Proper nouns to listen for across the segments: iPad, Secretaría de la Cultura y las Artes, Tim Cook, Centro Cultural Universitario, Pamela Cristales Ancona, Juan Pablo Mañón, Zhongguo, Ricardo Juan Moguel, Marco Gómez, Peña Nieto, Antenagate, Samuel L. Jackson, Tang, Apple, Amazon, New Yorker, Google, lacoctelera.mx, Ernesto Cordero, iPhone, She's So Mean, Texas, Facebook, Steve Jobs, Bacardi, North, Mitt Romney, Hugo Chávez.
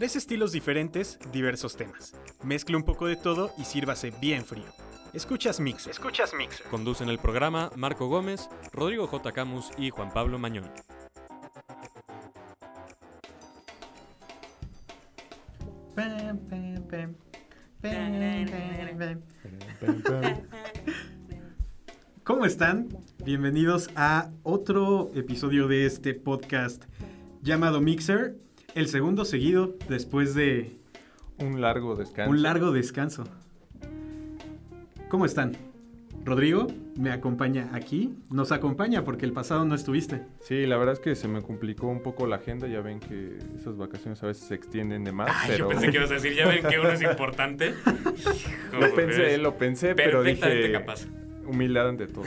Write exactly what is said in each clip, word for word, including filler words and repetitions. Tres estilos diferentes, diversos temas. Mezcle un poco de todo y sírvase bien frío. Escuchas Mixer. Escuchas Mixer. Conducen el programa Marco Gómez, Rodrigo J. Camus y Juan Pablo Mañón. ¿Cómo están? Bienvenidos a otro episodio de este podcast llamado Mixer, el segundo seguido después de un largo descanso. Un largo descanso. ¿Cómo están? Rodrigo me acompaña aquí, nos acompaña porque el pasado no estuviste. Sí, la verdad es que se me complicó un poco la agenda, ya ven que esas vacaciones a veces se extienden de más. Ah, pero... yo pensé que ibas a decir, ya ven que uno es importante. Lo pensé, lo pensé, pero dije... Perfectamente capaz. Humildad ante todo.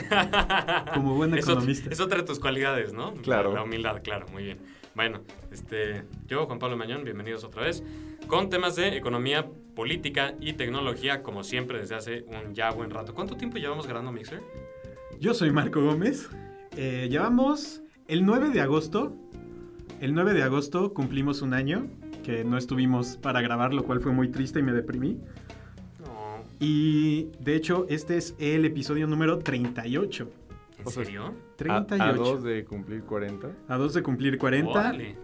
Como buen economista. Es otra de tus cualidades, ¿no? Claro. La humildad, claro, muy bien. Bueno, este, yo, Juan Pablo Mañón, bienvenidos otra vez, con temas de economía, política y tecnología, como siempre, desde hace un ya buen rato. ¿Cuánto tiempo llevamos grabando Mixer? Yo soy Marco Gómez. Eh, llevamos el nueve de agosto. El nueve de agosto cumplimos un año que no estuvimos para grabar, lo cual fue muy triste y me deprimí. No. Y, de hecho, este es el episodio número treinta y ocho. ¿En serio? treinta y ocho. A, a dos de cumplir cuarenta. A dos de cumplir cuarenta. ¡Órale!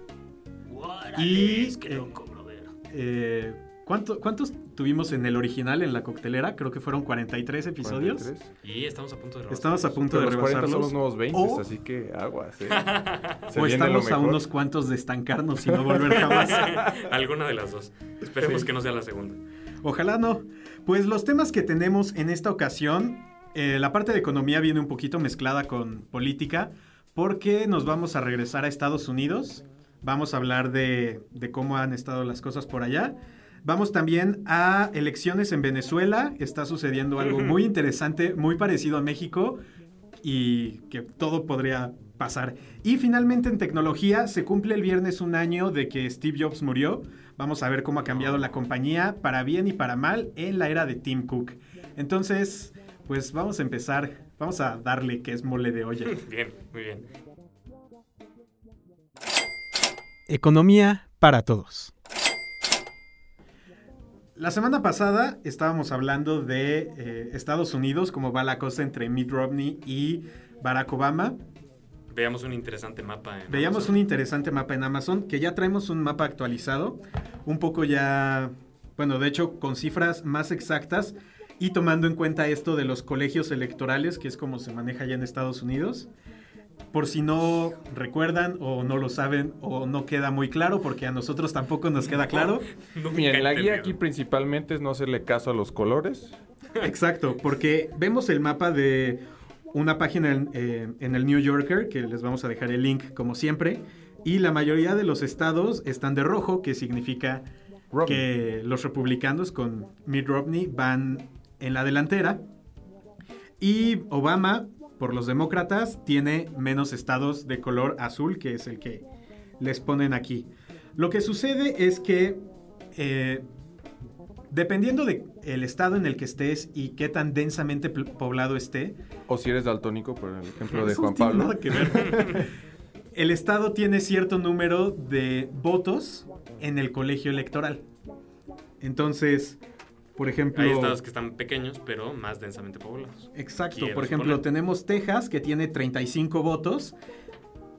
¡Órale! Y, es que eh, loco, brother. Eh, ¿cuánto, ¿Cuántos tuvimos en el original, en La Coctelera? Creo que fueron cuarenta y tres episodios. cuarenta y tres. Y estamos a punto de rebasarlos. Estamos a punto pero de rebasarlos. Los cuarenta son los nuevos veinte, o, así que aguas. Eh. Se o viene estamos lo a unos cuantos de estancarnos y no volver jamás. Alguna de las dos. Esperemos sí. que no sea la segunda. Ojalá no. Pues los temas que tenemos en esta ocasión... Eh, la parte de economía viene un poquito mezclada con política porque nos vamos a regresar a Estados Unidos. Vamos a hablar de, de cómo han estado las cosas por allá. Vamos también a elecciones en Venezuela. Está sucediendo algo muy interesante, muy parecido a México y que todo podría pasar. Y finalmente en tecnología se cumple el viernes un año de que Steve Jobs murió. Vamos a ver cómo ha cambiado la compañía para bien y para mal en la era de Tim Cook. Entonces... Pues vamos a empezar, vamos a darle que es mole de olla. Bien, muy bien. Economía para todos. La semana pasada estábamos hablando de eh, Estados Unidos, cómo va la cosa entre Mitt Romney y Barack Obama. Veíamos un interesante mapa en Veíamos Amazon. un interesante mapa en Amazon, que ya traemos un mapa actualizado, un poco ya, bueno, de hecho, con cifras más exactas, y tomando en cuenta esto de los colegios electorales, que es como se maneja allá en Estados Unidos, por si no recuerdan o no lo saben o no queda muy claro, porque a nosotros tampoco nos queda claro. No, miren, la guía aquí principalmente es no hacerle caso a los colores. Exacto, porque vemos el mapa de una página en, eh, en el New Yorker, que les vamos a dejar el link como siempre, y la mayoría de los estados están de rojo, que significa Romney. Que los republicanos con Mitt Romney van... en la delantera, y Obama, por los demócratas, tiene menos estados de color azul, que es el que les ponen aquí. Lo que sucede es que, eh, dependiendo del estado en el que estés y qué tan densamente poblado esté... O si eres daltónico, por el ejemplo de Juan Pablo. Nada que ver. El estado tiene cierto número de votos en el colegio electoral. Entonces... Por ejemplo, hay estados que están pequeños, pero más densamente poblados. Exacto. Por ejemplo, poner? tenemos Texas, que tiene treinta y cinco votos,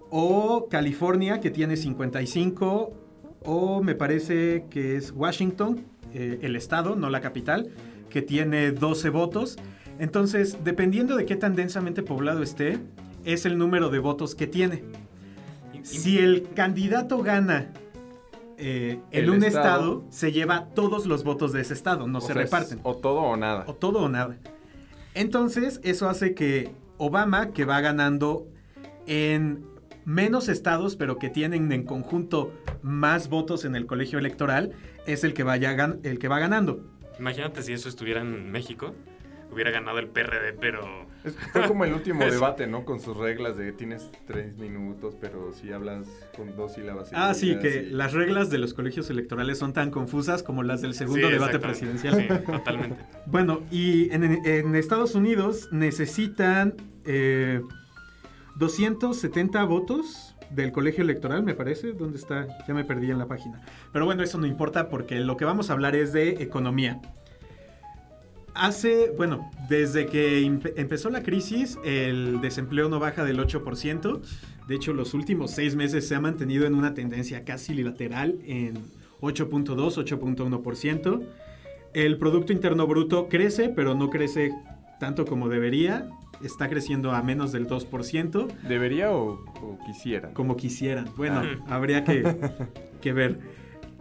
o California, que tiene cincuenta y cinco, o me parece que es Washington, eh, el estado, no la capital, que tiene doce votos. Entonces, dependiendo de qué tan densamente poblado esté, es el número de votos que tiene. Si el candidato gana... Eh, en el un estado, estado se lleva todos los votos de ese estado, no se sea, reparten. Es, o todo o nada. O todo o nada. Entonces, eso hace que Obama, que va ganando en menos estados, pero que tienen en conjunto más votos en el colegio electoral, es el que, vaya, el que va ganando. Imagínate si eso estuviera en México. Hubiera ganado el P R D, pero... Es, fue como el último debate, ¿no? Con sus reglas de tienes tres minutos, pero si hablas con dos sílabas... Ah, sí, que y... las reglas de los colegios electorales son tan confusas como las del segundo sí, debate presidencial. Sí, totalmente. Bueno, y en, en Estados Unidos necesitan eh, doscientos setenta votos del colegio electoral, me parece. ¿Dónde está? Ya me perdí en la página. Pero bueno, eso no importa porque lo que vamos a hablar es de economía. Hace, bueno, desde que empezó la crisis, el desempleo no baja del ocho por ciento. De hecho, los últimos seis meses se ha mantenido en una tendencia casi lateral en ocho punto dos, ocho punto uno por ciento. El Producto Interno Bruto crece, pero no crece tanto como debería. Está creciendo a menos del dos por ciento. ¿Debería o, o quisieran? Como quisieran. Bueno, ah. habría que, que ver.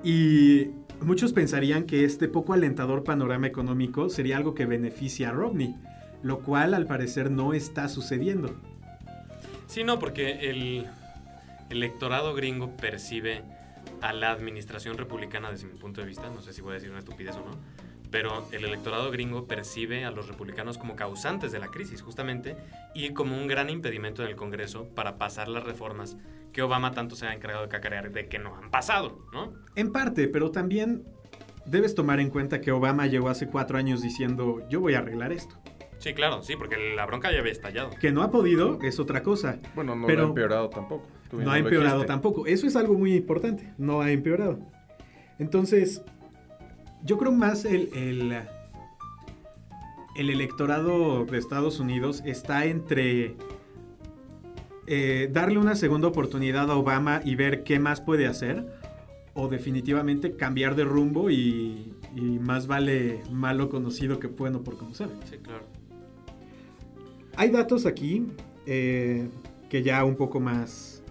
Y muchos pensarían que este poco alentador panorama económico sería algo que beneficia a Romney, lo cual al parecer no está sucediendo. Sí, no, porque el electorado gringo percibe a la administración republicana, desde mi punto de vista, no sé si voy a decir una estupidez o no, pero el electorado gringo percibe a los republicanos como causantes de la crisis, justamente, y como un gran impedimento en el Congreso para pasar las reformas que Obama tanto se ha encargado de cacarear de que no han pasado, ¿no? En parte, pero también debes tomar en cuenta que Obama llegó hace cuatro años diciendo, yo voy a arreglar esto. Sí, claro, sí, porque la bronca ya había estallado. Que no ha podido es otra cosa. Bueno, no pero ha empeorado tampoco. No, no ha empeorado tampoco. Eso es algo muy importante. No ha empeorado. Entonces, yo creo más el, el, el electorado de Estados Unidos está entre eh, darle una segunda oportunidad a Obama y ver qué más puede hacer, o definitivamente cambiar de rumbo y, y más vale malo conocido que bueno por conocer. Sí, claro. Hay datos aquí eh, que ya un poco más,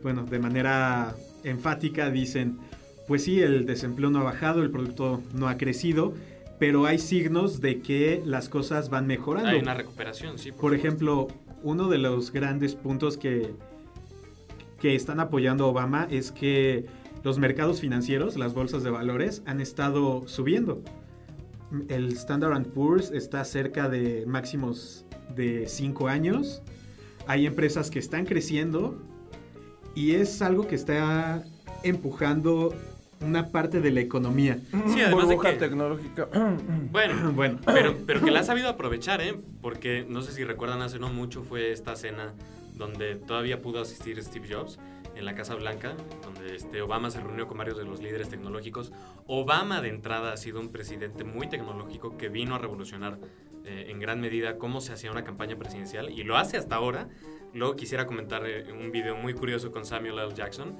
bueno, de manera enfática dicen, pues sí, el desempleo no ha bajado, el producto no ha crecido, pero hay signos de que las cosas van mejorando. Hay una recuperación, sí. Por, por ejemplo, uno de los grandes puntos que, que están apoyando a Obama es que los mercados financieros, las bolsas de valores, han estado subiendo. El Standard and Poor's está cerca de máximos de cinco años. Hay empresas que están creciendo y es algo que está empujando una parte de la economía. Sí, además burbuja de que, tecnológica. Bueno, bueno. Pero, pero que la ha sabido aprovechar, ¿eh? Porque no sé si recuerdan, hace no mucho fue esta cena donde todavía pudo asistir Steve Jobs en la Casa Blanca, donde este Obama se reunió con varios de los líderes tecnológicos. Obama, de entrada, ha sido un presidente muy tecnológico que vino a revolucionar eh, en gran medida cómo se hacía una campaña presidencial, y lo hace hasta ahora. Luego quisiera comentar eh, un video muy curioso con Samuel L. Jackson,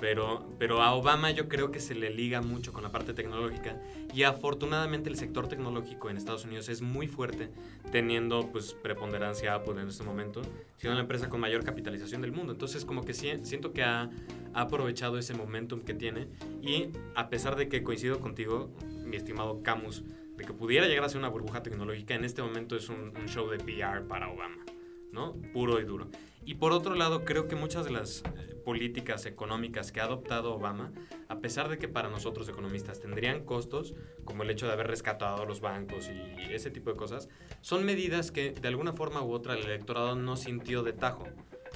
Pero, pero a Obama yo creo que se le liga mucho con la parte tecnológica, y afortunadamente el sector tecnológico en Estados Unidos es muy fuerte, teniendo pues preponderancia Apple en este momento, siendo la empresa con mayor capitalización del mundo. Entonces como que si, siento que ha, ha aprovechado ese momentum que tiene, y a pesar de que coincido contigo, mi estimado Camus, de que pudiera llegar a ser una burbuja tecnológica, en este momento es un, un show de P R para Obama, ¿no? Puro y duro. Y por otro lado, creo que muchas de las eh, políticas económicas que ha adoptado Obama, a pesar de que para nosotros economistas tendrían costos, como el hecho de haber rescatado a los bancos y ese tipo de cosas, son medidas que de alguna forma u otra el electorado no sintió de tajo,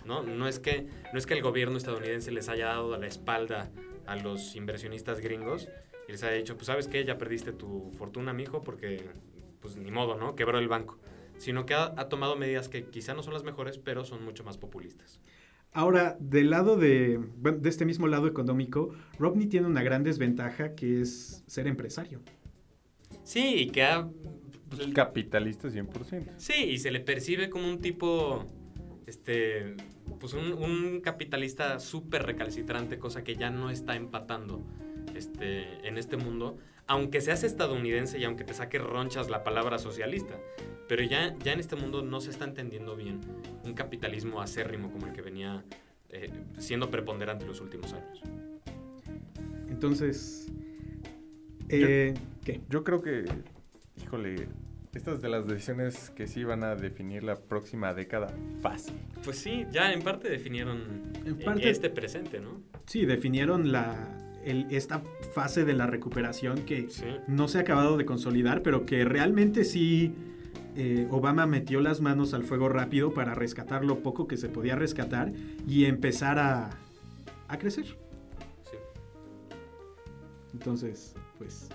¿no? No es que, no es que el gobierno estadounidense les haya dado la espalda a los inversionistas gringos y les haya dicho, pues ¿sabes qué? Ya perdiste tu fortuna, mijo, porque pues ni modo, ¿no? Quebró el banco. Sino que ha, ha tomado medidas que quizá no son las mejores, pero son mucho más populistas. Ahora, del lado de, bueno, de este mismo lado económico, Romney tiene una gran desventaja, que es ser empresario. Sí, y que ha... Pues, capitalista cien por ciento. Sí, y se le percibe como un tipo, este, pues un, un capitalista súper recalcitrante, cosa que ya no está empatando este, en este mundo, aunque seas estadounidense y aunque te saque ronchas la palabra socialista. Pero ya, ya en este mundo no se está entendiendo bien un capitalismo acérrimo como el que venía eh, siendo preponderante en los últimos años. Entonces, eh, yo, ¿qué? Yo creo que, híjole, estas de las decisiones que sí van a definir la próxima década fácil. Pues sí, ya en parte definieron en parte, este presente, ¿no? Sí, definieron la... El, esta fase de la recuperación que sí. no se ha acabado de consolidar, pero que realmente sí eh, Obama metió las manos al fuego rápido para rescatar lo poco que se podía rescatar y empezar a, a crecer. Sí. Entonces, pues...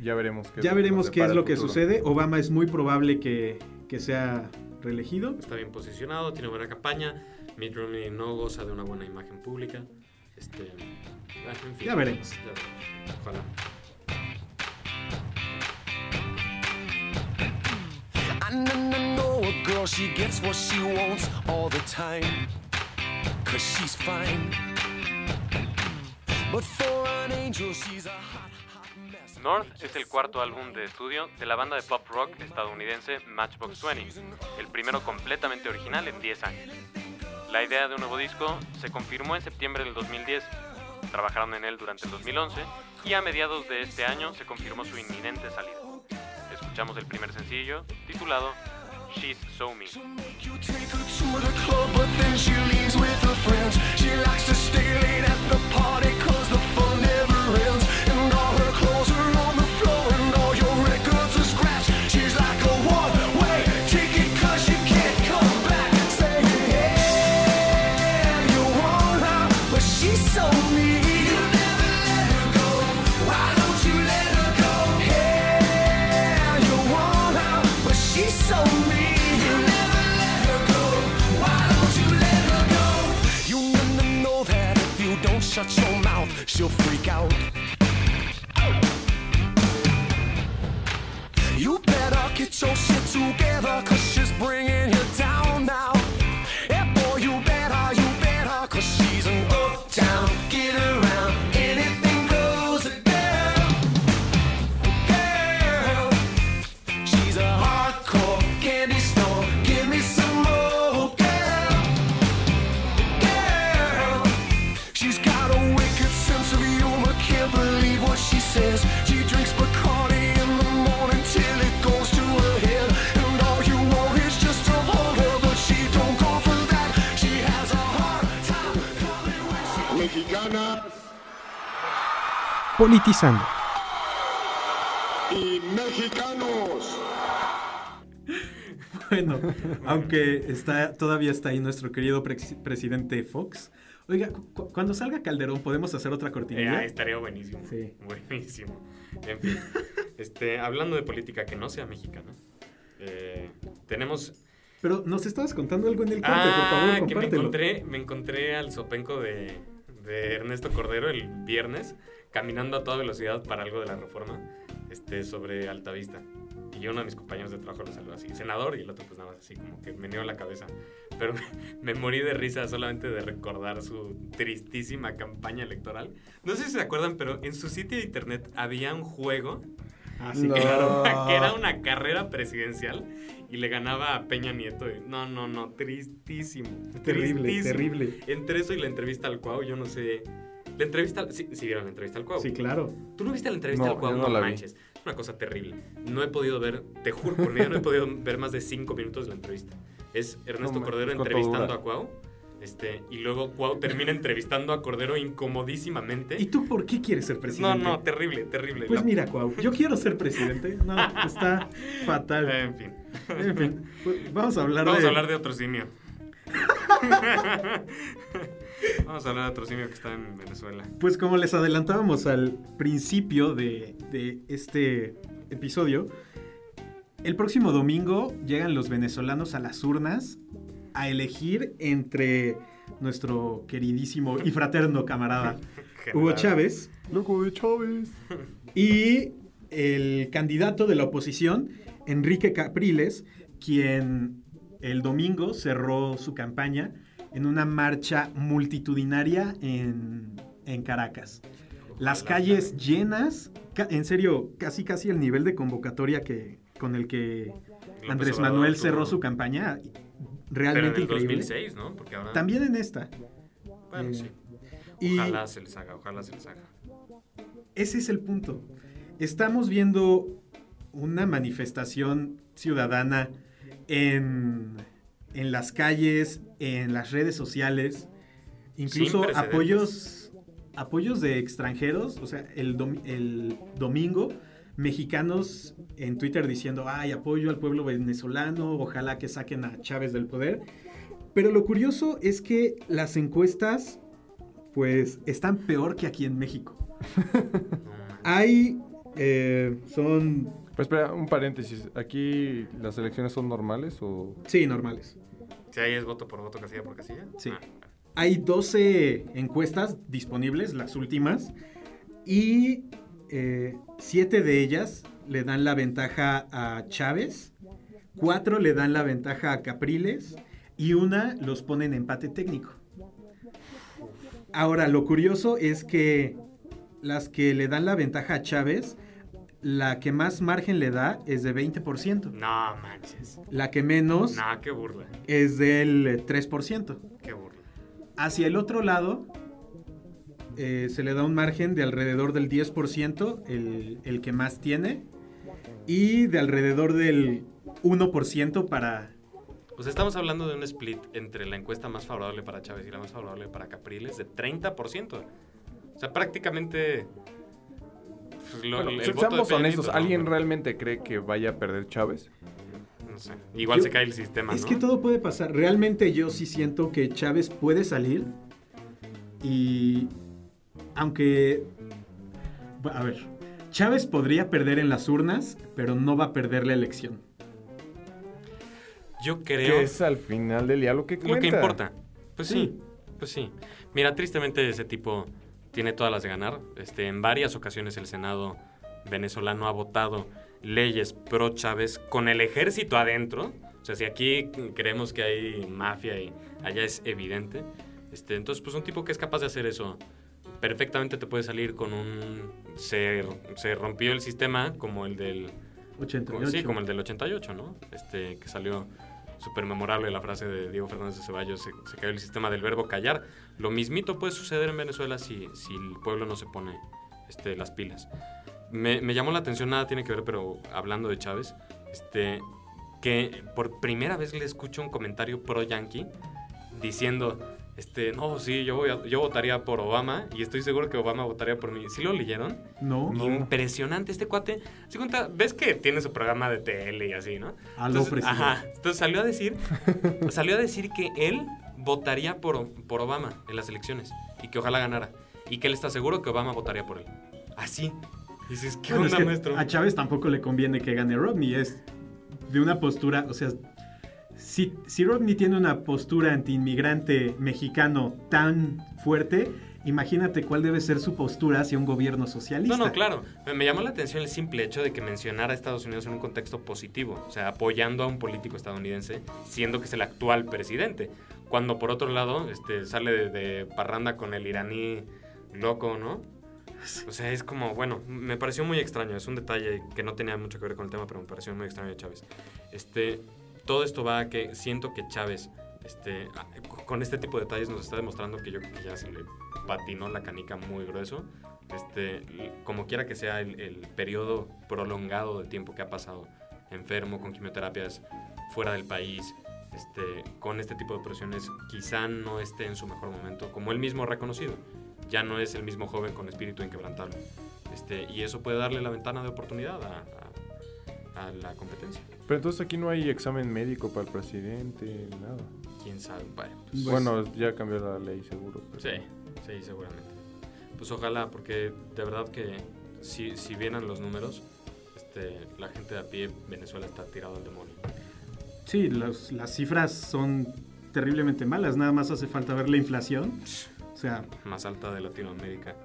Ya veremos qué, ya veremos qué es lo que sucede. Obama es muy probable que, que sea reelegido. Está bien posicionado, tiene buena campaña. Mitt Romney no goza de una buena imagen pública. Este, en fin, ya veremos. Ya veremos. Ojalá. She gets what she wants all the time, 'cause she's fine. But for an angel, she's a hot, hot mess. North es el cuarto álbum de estudio de la banda de pop rock estadounidense Matchbox Twenty, el primero completamente original en diez años. La idea de un nuevo disco se confirmó en septiembre del dos mil diez, trabajaron en él durante el dos mil once y a mediados de este año se confirmó su inminente salida. Escuchamos el primer sencillo, titulado She's So Mean. She'll make you take her to the club, but then she leaves with her friends. She likes to stay late at the party 'cause the fun never ends. And all her clothes are on the floor and all your records are scratched. She's like a one-way ticket 'cause you can't come back. Say yeah, you want her, but she's so mean. You never let her go. Why don't you let her go? Yeah, you want her, but she's so mean. Shut your mouth, she'll freak out. You better get your shit together, 'cause she's bringing you down now. And boy, you better, you better, 'cause she's an uptown. Get around, anything goes a girl. Girl, she's a hardcore candy store. Give me some more, girl. Girl, she's got can't believe what she says. She drinks Bacardi in the morning till it goes to her head. And all you want is just to hold her, but she don't go for that. She has a hard time coming when she... Mexicanas. Politizando. Y mexicanos. Bueno, aunque está, todavía está ahí nuestro querido pre- presidente Fox. Oiga, cu- cuando salga Calderón, ¿podemos hacer otra cortinilla? Eh, estaría buenísimo. Sí. Buenísimo. En fin, este, hablando de política que no sea mexicana, eh, tenemos... Pero nos estabas contando algo en el corte, ah, por favor, compártelo. Que me encontré, me encontré al zopenco de, de Ernesto Cordero el viernes, caminando a toda velocidad para algo de la reforma, este, sobre Altavista. Y yo, uno de mis compañeros de trabajo, lo saludó así, senador, y el otro pues nada más así como que meneó la cabeza. Pero me morí de risa solamente de recordar su tristísima campaña electoral. No sé si se acuerdan, pero en su sitio de internet había un juego, así no. que, era, que era una carrera presidencial y le ganaba a Peña Nieto. Y, no, no, no, tristísimo. Terrible, tristísimo. terrible. Entre eso y la entrevista al Cuau, yo no sé... La entrevista... Sí, sí vieron la entrevista al Cuau. Sí, claro. ¿Tú no viste la entrevista no, al Cuau? No, no la manches. Vi. Una cosa terrible. No he podido ver, te juro por mí, no he podido ver más de cinco minutos de la entrevista. Es Ernesto no, Cordero entrevistando a Cuau, este, y luego Cuau termina entrevistando a Cordero incomodísimamente. ¿Y tú por qué quieres ser presidente? No, no, terrible, terrible. Pues la... mira, Cuau, yo quiero ser presidente. No, está fatal. En fin. En fin, pues vamos a hablar vamos de... Vamos a hablar de otro simio. Vamos a hablar de otro simio que está en Venezuela. Pues como les adelantábamos al principio de, de este episodio, el próximo domingo llegan los venezolanos a las urnas a elegir entre nuestro queridísimo y fraterno camarada Hugo Chávez, loco de Chávez, y el candidato de la oposición, Enrique Capriles, quien el domingo cerró su campaña en una marcha multitudinaria en, en Caracas. Las calles llenas, ca- en serio, casi casi el nivel de convocatoria que, con el que Andrés Manuel cerró su campaña, realmente increíble. Pero en el dos mil seis, ¿no? Porque ahora... También en esta. Bueno, eh, sí. Ojalá y... se les haga, ojalá se les haga. Ese es el punto. Estamos viendo una manifestación ciudadana en... en las calles, en las redes sociales, incluso apoyos, apoyos de extranjeros. O sea, el, dom- el domingo, mexicanos en Twitter diciendo, ay, apoyo al pueblo venezolano, ojalá que saquen a Chávez del poder. Pero lo curioso es que las encuestas, pues, están peor que aquí en México. Hay, eh, son... Pues espera, un paréntesis. ¿Aquí las elecciones son normales o...? Sí, normales. Si ahí es voto por voto, casilla por casilla. Sí. Ah. Hay doce encuestas disponibles, las últimas, y eh, siete de ellas le dan la ventaja a Chávez, cuatro le dan la ventaja a Capriles y una los ponen en empate técnico. Ahora, lo curioso es que las que le dan la ventaja a Chávez, la que más margen le da es de veinte por ciento. No manches. La que menos... No, qué burla. Es del tres por ciento. Qué burla. Hacia el otro lado, eh, se le da un margen de alrededor del diez por ciento, el, el que más tiene, y de alrededor del uno por ciento para... Pues estamos hablando de un split entre la encuesta más favorable para Chávez y la más favorable para Capriles de treinta por ciento. O sea, prácticamente... Pues lo, bueno, el si voto seamos honestos, Nieto, ¿alguien no, realmente cree que vaya a perder Chávez? No sé. Igual yo, se cae el sistema, es ¿no? que todo puede pasar. Realmente yo sí siento que Chávez puede salir y... Aunque... A ver. Chávez podría perder en las urnas, pero no va a perder la elección. Yo creo... Que es al final del día lo que cuenta. Lo que importa. Pues sí. sí. Pues sí. Mira, tristemente ese tipo... tiene todas las de ganar. Este, en varias ocasiones el Senado venezolano ha votado leyes pro Chávez con el ejército adentro. O sea, si aquí creemos que hay mafia y allá es evidente. Este, entonces, pues un tipo que es capaz de hacer eso, perfectamente te puede salir con un... Se, se rompió el sistema como el del... ochenta y ocho. Sí, como el del ochenta y ocho, ¿no? Este, que salió... súper memorable la frase de Diego Fernández de Ceballos, se, se cayó el sistema del verbo callar. Lo mismito puede suceder en Venezuela si, si el pueblo no se pone este, las pilas. Me, me llamó la atención, nada tiene que ver, pero hablando de Chávez, este, que por primera vez le escucho un comentario pro-yanqui diciendo, este, no, sí, yo, voy a, yo votaría por Obama y estoy seguro que Obama votaría por mí. ¿Sí lo leyeron? No. Impresionante, este cuate. ¿Se cuenta? ¿Ves que tiene su programa de tele y así, no? A lo presidente. Ajá. Entonces salió a decir, salió a decir que él votaría por, por Obama en las elecciones y que ojalá ganara. Y que él está seguro que Obama votaría por él. Así. Dices, ¿qué bueno, onda, es que maestro? A Chávez tampoco le conviene que gane Romney. Es de una postura, o sea... Si, si Rodney tiene una postura antiinmigrante mexicano tan fuerte, imagínate cuál debe ser su postura hacia un gobierno socialista. No, no, claro. Me, me llamó la atención el simple hecho de que mencionara a Estados Unidos en un contexto positivo, o sea, apoyando a un político estadounidense, siendo que es el actual presidente. Cuando, por otro lado, este, sale de, de parranda con el iraní loco, ¿no? O sea, es como, bueno, me pareció muy extraño. Es un detalle que no tenía mucho que ver con el tema, pero me pareció muy extraño de Chávez. Este... Todo esto va a que siento que Chávez, este, con este tipo de detalles nos está demostrando que yo creo que ya se le patinó la canica muy grueso. Este, como quiera que sea el, el periodo prolongado de tiempo que ha pasado enfermo, con quimioterapias, fuera del país, este, con este tipo de presiones, quizá no esté en su mejor momento, como él mismo ha reconocido. Ya no es el mismo joven con espíritu inquebrantable. Este, y eso puede darle la ventana de oportunidad a... a a la competencia. Pero entonces aquí no hay examen médico para el presidente, nada. ¿Quién sabe? Vale, pues, bueno, ya cambió la ley seguro. Pero... Sí, sí, seguramente. Pues ojalá, porque de verdad que si, si vieran los números, este, la gente de a pie, Venezuela está tirado al demonio. Sí, los, las cifras son terriblemente malas, nada más hace falta ver la inflación. O sea, más alta de Latinoamérica.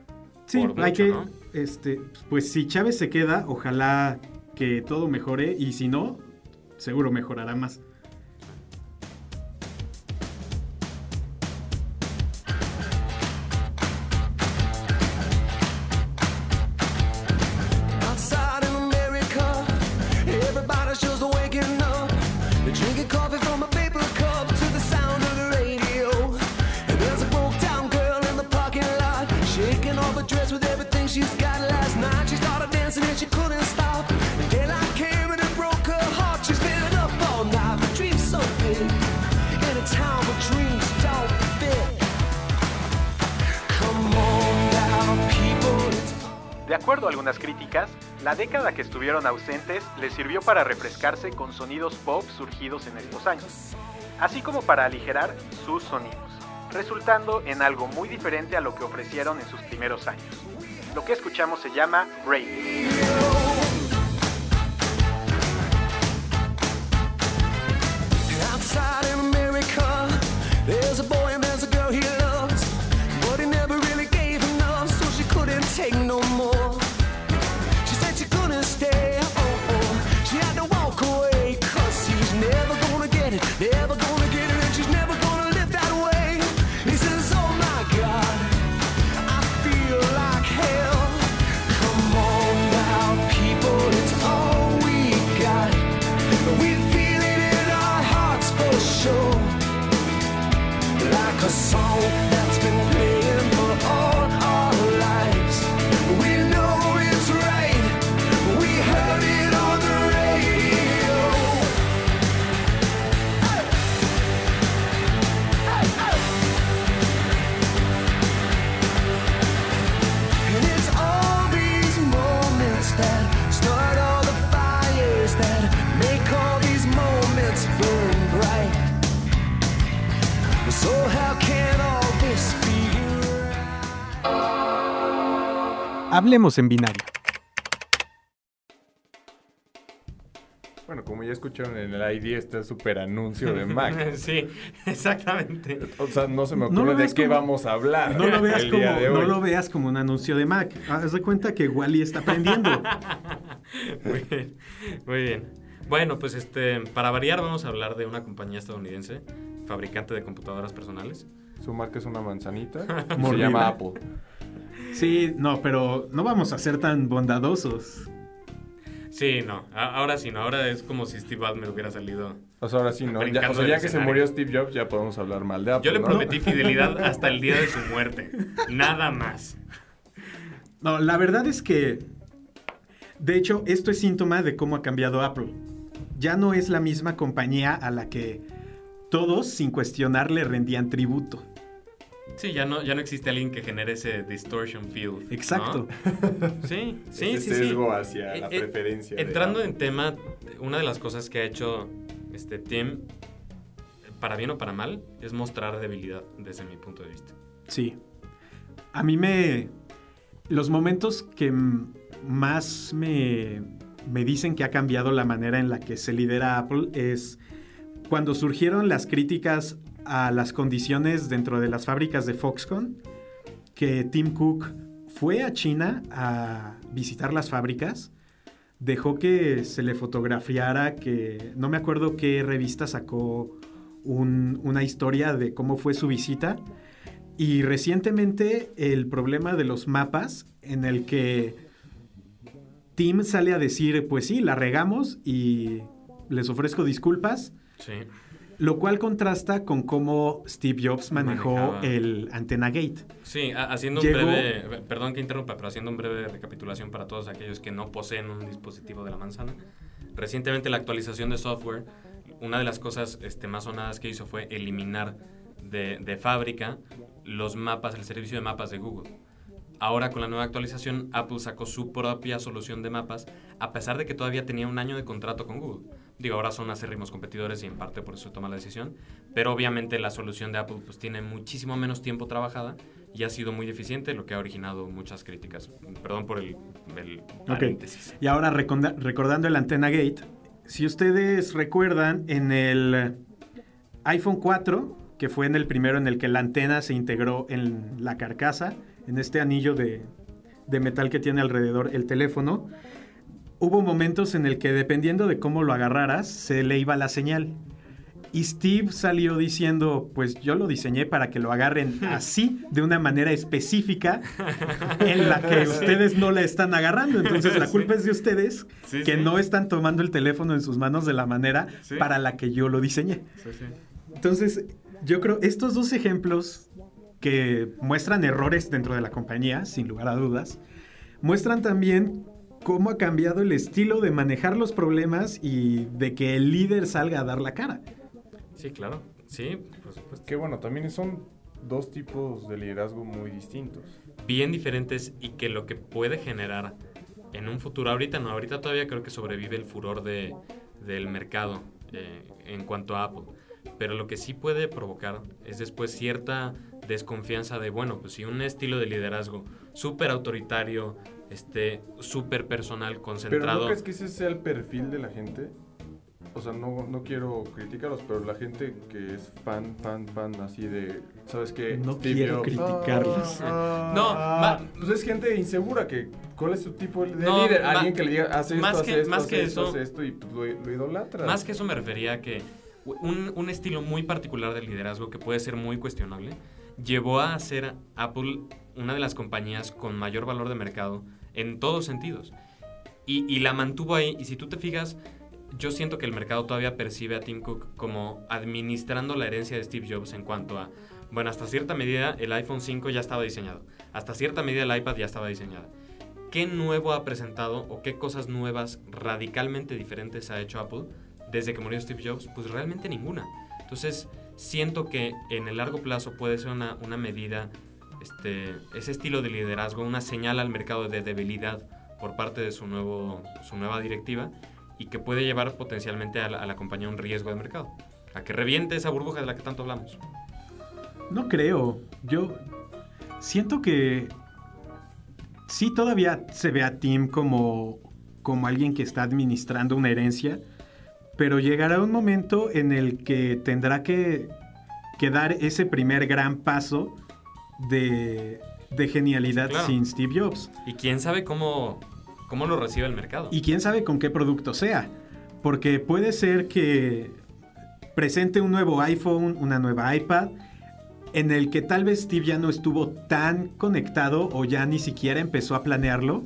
Sí, hay mucho, que... ¿no? Este, pues si Chávez se queda, ojalá... que todo mejore y si no, seguro mejorará más. De acuerdo a algunas críticas, la década que estuvieron ausentes les sirvió para refrescarse con sonidos pop surgidos en estos años, así como para aligerar sus sonidos, resultando en algo muy diferente a lo que ofrecieron en sus primeros años. Lo que escuchamos se llama Brave. take no more. She said she couldn't stay, oh, oh. She had to walk away, cause she's never gonna get it, never gonna get it, and she's never gonna live that way. He says, oh my God, I feel like hell. Come on now, people, it's all we got. We feel it in our hearts for sure. Like a song that's been playing for all our lives. We know it's right. We heard it on the radio. Hey. Hey, hey. And it's all these moments that start all the fires, that make all these moments burn bright. So how can all this be right? Hablemos en binario. Bueno, como ya escucharon en el I D, está súper anuncio de Mac. Sí, exactamente. O sea, no se me ocurre no de qué como, vamos a hablar. No lo veas, el día como, de hoy. No lo veas como un anuncio de Mac. Haz de cuenta que Wally está aprendiendo. Muy bien, muy bien. Bueno, pues este, para variar vamos a hablar de una compañía estadounidense, fabricante de computadoras personales. Su marca es una manzanita, se llama Apple. Sí, no, pero no vamos a ser tan bondadosos. Sí, no, a- ahora sí, no, ahora es como si Steve Jobs me hubiera salido. O sea, ahora sí, no, ya, o sea, ya que se murió Steve Jobs ya podemos hablar mal de Apple. Yo le prometí ¿no? fidelidad hasta el día de su muerte, nada más. No, la verdad es que, de hecho, esto es síntoma de cómo ha cambiado Apple. Ya no es la misma compañía a la que todos, sin cuestionar, le rendían tributo. Sí, ya no, ya no existe alguien que genere ese distortion field. Exacto. ¿No? Sí, sí, ese sí. sesgo sí. hacia la eh, preferencia. Eh, entrando en tema, una de las cosas que ha hecho este Tim, para bien o para mal, es mostrar debilidad desde mi punto de vista. Sí. A mí me... Los momentos que más me, me dicen que ha cambiado la manera en la que se lidera Apple es cuando surgieron las críticas a las condiciones dentro de las fábricas de Foxconn, que Tim Cook fue a China a visitar las fábricas, dejó que se le fotografiara, que no me acuerdo qué revista sacó un, una historia de cómo fue su visita, y recientemente el problema de los mapas en el que Tim sale a decir, pues sí, la regamos y les ofrezco disculpas. Sí. Lo cual contrasta con cómo Steve Jobs manejó Manejaba. el Antenagate. Sí, haciendo un Llegó... breve, perdón que interrumpa, pero haciendo un breve recapitulación para todos aquellos que no poseen un dispositivo de la manzana. Recientemente la actualización de software, una de las cosas este, más sonadas que hizo fue eliminar de, de fábrica los mapas, el servicio de mapas de Google. Ahora con la nueva actualización, Apple sacó su propia solución de mapas, a pesar de que todavía tenía un año de contrato con Google. Digo, ahora son acérrimos competidores y en parte por eso toma la decisión, pero obviamente la solución de Apple pues tiene muchísimo menos tiempo trabajada y ha sido muy eficiente, lo que ha originado muchas críticas. Perdón por el, el paréntesis. Okay. Y ahora reconda- recordando el Antenagate, si ustedes recuerdan, en el iPhone cuatro, que fue en el primero en el que la antena se integró en la carcasa, en este anillo de, de metal que tiene alrededor el teléfono, hubo momentos en el que dependiendo de cómo lo agarraras, se le iba la señal. Y Steve salió diciendo, pues yo lo diseñé para que lo agarren así, de una manera específica, en la que ustedes no la están agarrando. Entonces la culpa sí. es de ustedes, sí, que sí. no están tomando el teléfono en sus manos de la manera sí. para la que yo lo diseñé. Sí, sí. Entonces yo creo estos dos ejemplos que muestran errores dentro de la compañía, sin lugar a dudas, muestran también cómo ha cambiado el estilo de manejar los problemas y de que el líder salga a dar la cara. Sí, claro. Sí, por supuesto. Que bueno, también son dos tipos de liderazgo muy distintos. Bien diferentes y que lo que puede generar en un futuro, ahorita no, ahorita todavía creo que sobrevive el furor de, del mercado eh, en cuanto a Apple. Pero lo que sí puede provocar es después cierta desconfianza de, bueno, pues si un estilo de liderazgo súper autoritario, este, súper personal, concentrado... ¿Pero no crees que ese sea el perfil de la gente? o sea, no, no quiero criticarlos, pero la gente que es fan, fan, fan, así de, ¿sabes qué? No Steve quiero Jobs. criticarlos. Ah, no, ah, pues es gente insegura que, ¿cuál es su tipo de no, líder? Alguien que le diga, hace esto, hace esto, hace esto, hace esto, y lo, lo idolatra. Más que eso me refería a que un, un estilo muy particular de liderazgo que puede ser muy cuestionable llevó a hacer Apple una de las compañías con mayor valor de mercado en todos sentidos. Y, y la mantuvo ahí. Y si tú te fijas, yo siento que el mercado todavía percibe a Tim Cook como administrando la herencia de Steve Jobs en cuanto a, bueno, hasta cierta medida el iPhone cinco ya estaba diseñado, hasta cierta medida el iPad ya estaba diseñado. ¿Qué nuevo ha presentado o qué cosas nuevas radicalmente diferentes ha hecho Apple desde que murió Steve Jobs? Pues realmente ninguna. Entonces siento que en el largo plazo puede ser una, una medida, este, ese estilo de liderazgo, una señal al mercado de debilidad por parte de su, nuevo, su nueva directiva, y que puede llevar potencialmente a la, a la compañía un riesgo de mercado, a que reviente esa burbuja de la que tanto hablamos. No creo. Yo siento que sí, todavía se ve a Tim como, como alguien que está administrando una herencia, pero llegará un momento en el que tendrá que, que dar ese primer gran paso de, de genialidad, claro, sin Steve Jobs. Y quién sabe cómo... ¿Cómo lo recibe el mercado? Y quién sabe con qué producto sea, porque puede ser que presente un nuevo iPhone, una nueva iPad, en el que tal vez Steve ya no estuvo tan conectado o ya ni siquiera empezó a planearlo,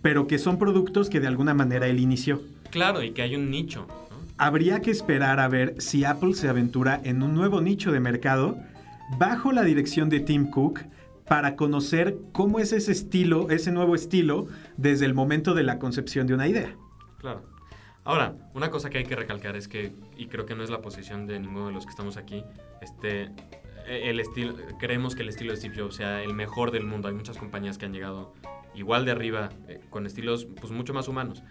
pero que son productos que de alguna manera él inició. Claro, y que hay un nicho, ¿no? Habría que esperar a ver si Apple se aventura en un nuevo nicho de mercado bajo la dirección de Tim Cook, para conocer cómo es ese estilo, ese nuevo estilo, desde el momento de la concepción de una idea. Claro. Ahora, una cosa que hay que recalcar es que, y creo que no es la posición de ninguno de los que estamos aquí, este, el estilo, creemos que el estilo de Steve Jobs sea el mejor del mundo. Hay muchas compañías que han llegado igual de arriba, eh, con estilos pues mucho más humanos.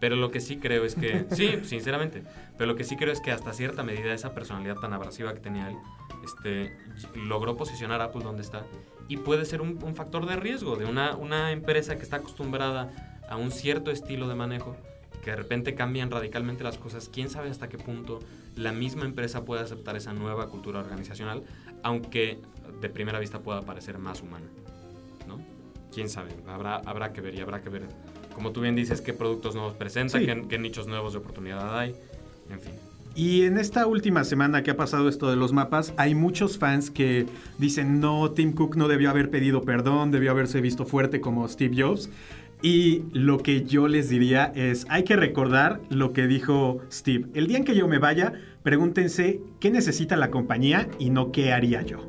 Pero lo que sí creo es que, sí, sinceramente, pero lo que sí creo es que hasta cierta medida esa personalidad tan abrasiva que tenía él, este, logró posicionar a Apple donde está, y puede ser un, un factor de riesgo de una, una empresa que está acostumbrada a un cierto estilo de manejo, que de repente cambian radicalmente las cosas. Quién sabe hasta qué punto la misma empresa puede aceptar esa nueva cultura organizacional, aunque de primera vista pueda parecer más humana, ¿no? Quién sabe, habrá, habrá que ver y habrá que ver, como tú bien dices, qué productos nuevos presenta, sí, qué, qué nichos nuevos de oportunidad hay, en fin. Y en esta última semana que ha pasado esto de los mapas, hay muchos fans que dicen, no, Tim Cook no debió haber pedido perdón, debió haberse visto fuerte como Steve Jobs. Y lo que yo les diría es, hay que recordar lo que dijo Steve. El día en que yo me vaya, pregúntense qué necesita la compañía y no qué haría yo.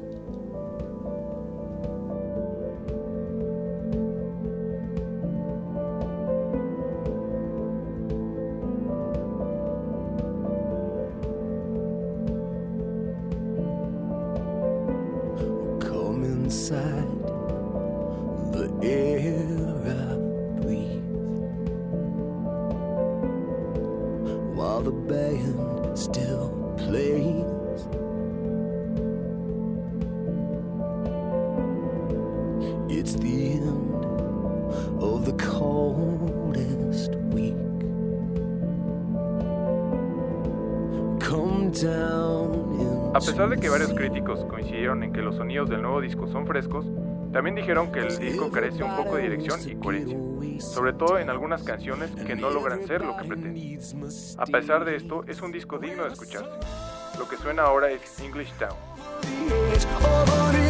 Del nuevo disco son frescos, también dijeron que el disco carece un poco de dirección y coherencia, sobre todo en algunas canciones que no logran ser lo que pretenden. A pesar de esto, es un disco digno de escucharse. Lo que suena ahora es English Town. But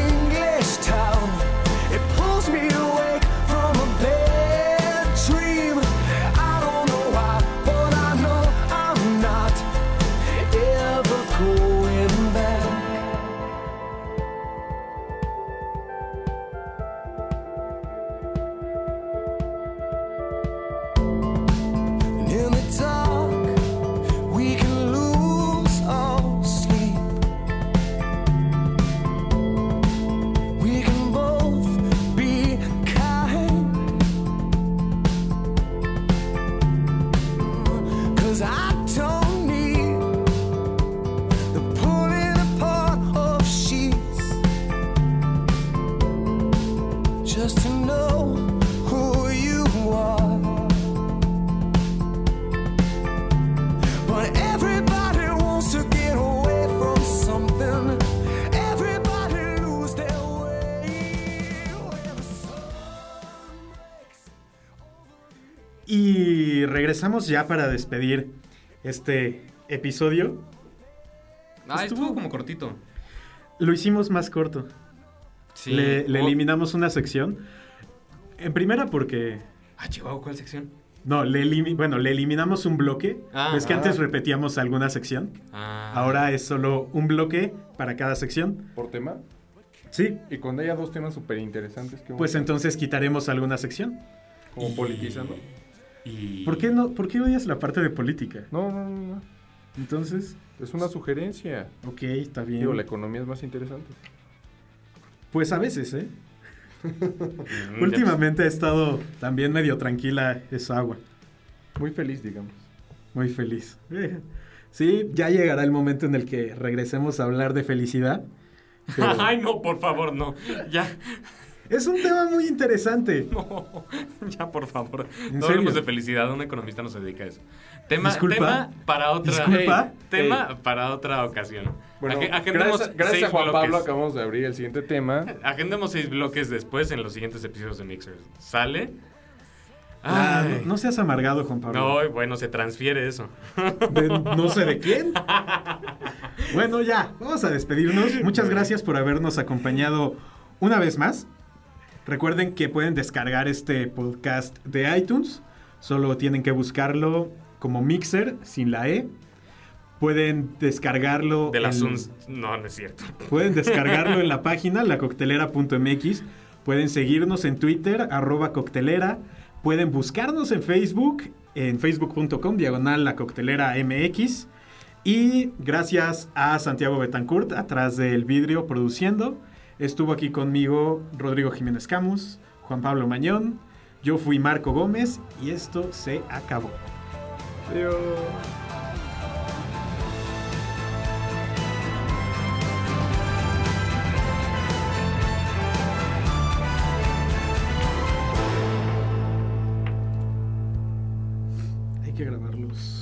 Y regresamos ya para despedir este episodio. Ah, estuvo, estuvo como cortito. Lo hicimos más corto. Sí. Le, le eliminamos una sección. En primera porque... Ah, chihuahua, ¿cuál sección? No, le elimi... bueno, le eliminamos un bloque. Ah, es que ah. antes repetíamos alguna sección. Ah. Ahora es solo un bloque para cada sección. ¿Por tema? Sí. Y cuando haya dos temas súper interesantes... Pues entonces quitaremos alguna sección. ¿Como y... politizando? Y... ¿Por qué no? ¿Por qué odias la parte de política? No, no, no, no. Entonces... Es una sugerencia. Ok, está bien. Digo, la economía es más interesante. Pues a veces, ¿eh? Últimamente ha estado también medio tranquila esa agua. Muy feliz, digamos. Muy feliz. Sí, ya llegará el momento en el que regresemos a hablar de felicidad. Pero... Ay, no, por favor, no. Ya. Es un tema muy interesante. No, ya, por favor. No hablemos de felicidad, un economista no se dedica a eso. Tema, disculpa, tema para otra... Disculpa. Hey, tema hey. para otra ocasión. Bueno, agendemos gracias, gracias seis a Juan bloques. Pablo acabamos de abrir el siguiente tema. Agendemos seis bloques después en los siguientes episodios de Mixer. ¿Sale? Ah, no, no seas amargado, Juan Pablo. No, bueno, se transfiere eso. De, no sé de quién. Bueno, ya, vamos a despedirnos. Muchas gracias por habernos acompañado una vez más. Recuerden que pueden descargar este podcast de iTunes. Solo tienen que buscarlo como Mixer, sin la E. Pueden descargarlo... De las en... uns... No, no es cierto. Pueden descargarlo en la página, la coctelera punto m x. Pueden seguirnos en Twitter, arroba coctelera. Pueden buscarnos en Facebook, en facebook.com, diagonal lacoctelera.mx. Y gracias a Santiago Betancourt, atrás del vidrio, produciendo... Estuvo aquí conmigo Rodrigo Jiménez Camus, Juan Pablo Mañón, yo fui Marco Gómez y esto se acabó. Adiós. Hay que grabarlos.